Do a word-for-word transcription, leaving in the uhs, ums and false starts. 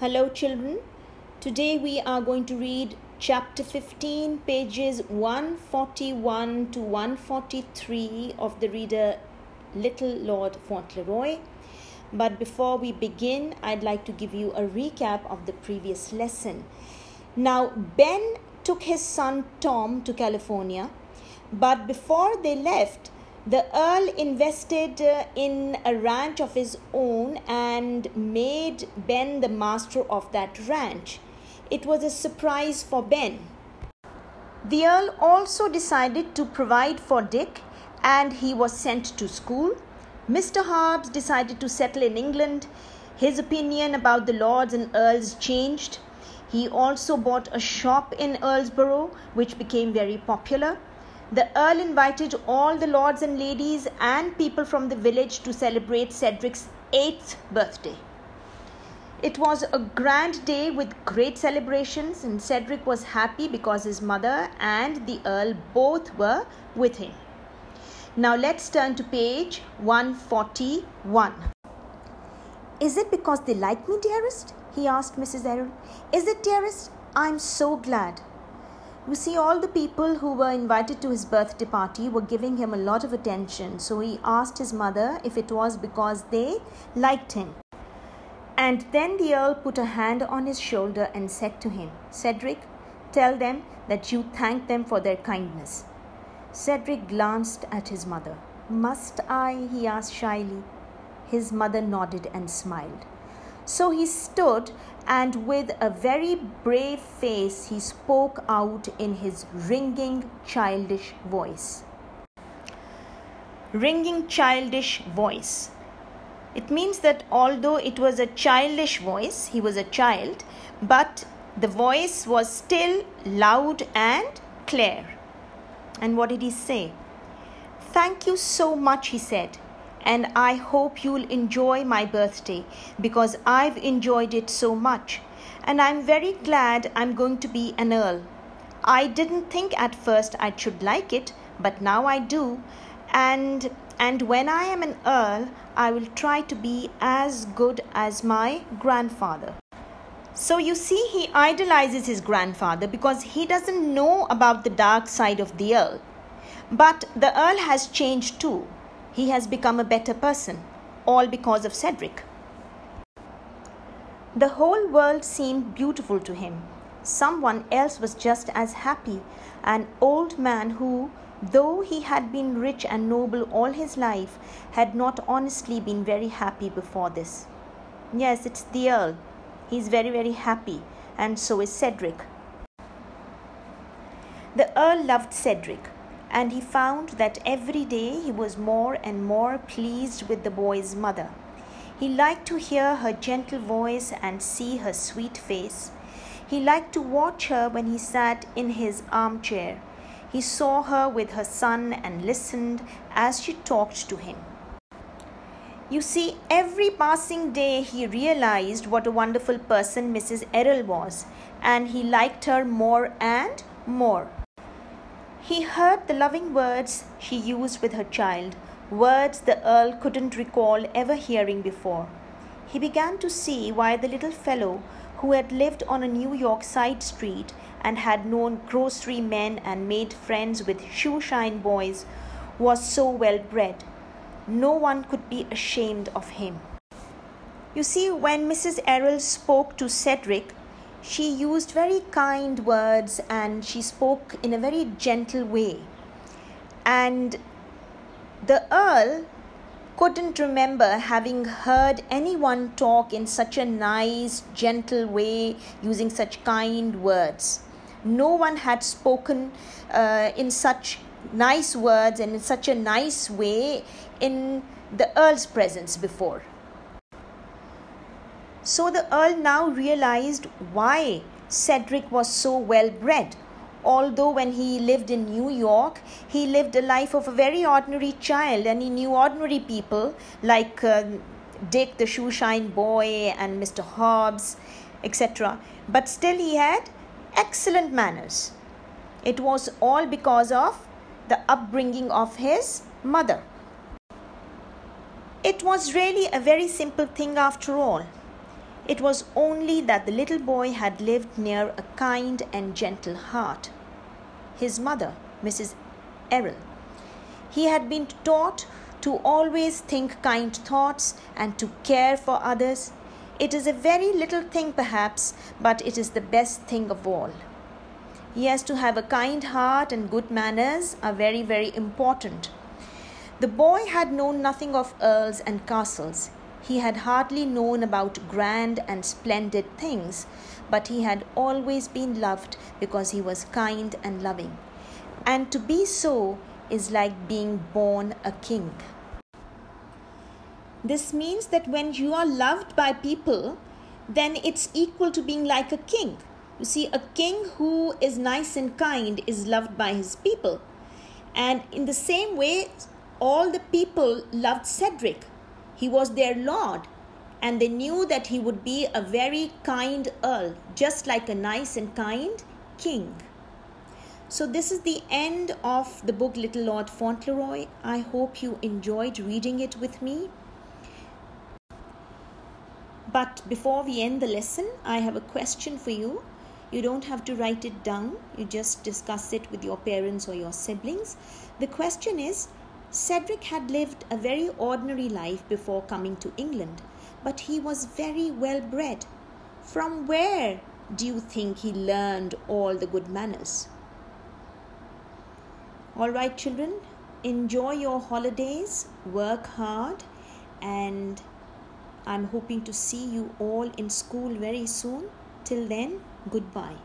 Hello children, today we are going to read chapter fifteen, pages one forty-one to one forty-three of the reader Little Lord Fauntleroy. But before we begin, I'd like to give you a recap of the previous lesson. Now, Ben took his son Tom to California, but before they left, the Earl invested uh, in a ranch of his own and made Ben the master of that ranch. It was a surprise for Ben. The Earl also decided to provide for Dick, and he was sent to school. Mister Hobbs decided to settle in England. His opinion about the lords and earls changed. He also bought a shop in Earlsborough, which became very popular. The Earl invited all the lords and ladies and people from the village to celebrate Cedric's eighth birthday. It was a grand day with great celebrations, and Cedric was happy because his mother and the Earl both were with him. Now let's turn to page one forty-one. "Is it because they like me, dearest?" he asked Missus Errol. "Is it, dearest? I'm so glad." You see, all the people who were invited to his birthday party were giving him a lot of attention, so he asked his mother if it was because they liked him. And then the Earl put a hand on his shoulder and said to him, "Cedric, tell them that you thank them for their kindness." Cedric glanced at his mother. "Must I?" he asked shyly. His mother nodded and smiled. So he stood, and with a very brave face, he spoke out in his ringing, childish voice. Ringing, childish voice. It means that although it was a childish voice, he was a child, but the voice was still loud and clear. And what did he say? "Thank you so much," he said. "And I hope you'll enjoy my birthday, because I've enjoyed it so much. And I'm very glad I'm going to be an Earl. I didn't think at first I should like it, but now I do. And, and when I am an Earl, I will try to be as good as my grandfather." So you see, he idolizes his grandfather because he doesn't know about the dark side of the Earl. But the Earl has changed too. He has become a better person, all because of Cedric. The whole world seemed beautiful to him. Someone else was just as happy, an old man who, though he had been rich and noble all his life, had not honestly been very happy before this. Yes, it's the Earl. He's very, very happy, and so is Cedric. The Earl loved Cedric, and he found that every day he was more and more pleased with the boy's mother. He liked to hear her gentle voice and see her sweet face. He liked to watch her when he sat in his armchair. He saw her with her son and listened as she talked to him. You see, every passing day he realized what a wonderful person Missus Errol was, and he liked her more and more. He heard the loving words she used with her child, words the Earl couldn't recall ever hearing before. He began to see why the little fellow who had lived on a New York side street and had known grocery men and made friends with shoeshine boys was so well bred. No one could be ashamed of him. You see, when Missus Errol spoke to Cedric, she used very kind words, and she spoke in a very gentle way. And the Earl couldn't remember having heard anyone talk in such a nice, gentle way, using such kind words. No one had spoken uh, in such nice words and in such a nice way in the Earl's presence before. So the Earl now realized why Cedric was so well-bred. Although when he lived in New York, he lived a life of a very ordinary child, and he knew ordinary people like uh, Dick the shoeshine boy and Mister Hobbs, et cetera. But still he had excellent manners. It was all because of the upbringing of his mother. It was really a very simple thing after all. It was only that the little boy had lived near a kind and gentle heart. His mother, Missus Errol. He had been taught to always think kind thoughts and to care for others. It is a very little thing perhaps, but it is the best thing of all. Yes, to have a kind heart and good manners are very, very important. The boy had known nothing of earls and castles. He had hardly known about grand and splendid things, but he had always been loved because he was kind and loving. And to be so is like being born a king. This means that when you are loved by people, then it's equal to being like a king. You see, a king who is nice and kind is loved by his people. And in the same way, all the people loved Cedric. He was their lord, and they knew that he would be a very kind earl, just like a nice and kind king. So this is the end of the book Little Lord Fauntleroy. I hope you enjoyed reading it with me. But before we end the lesson, I have a question for you. You don't have to write it down. You just discuss it with your parents or your siblings. The question is, Cedric had lived a very ordinary life before coming to England, but he was very well bred. From where do you think he learned all the good manners? All right, children, enjoy your holidays, work hard, and I'm hoping to see you all in school very soon. Till then, goodbye.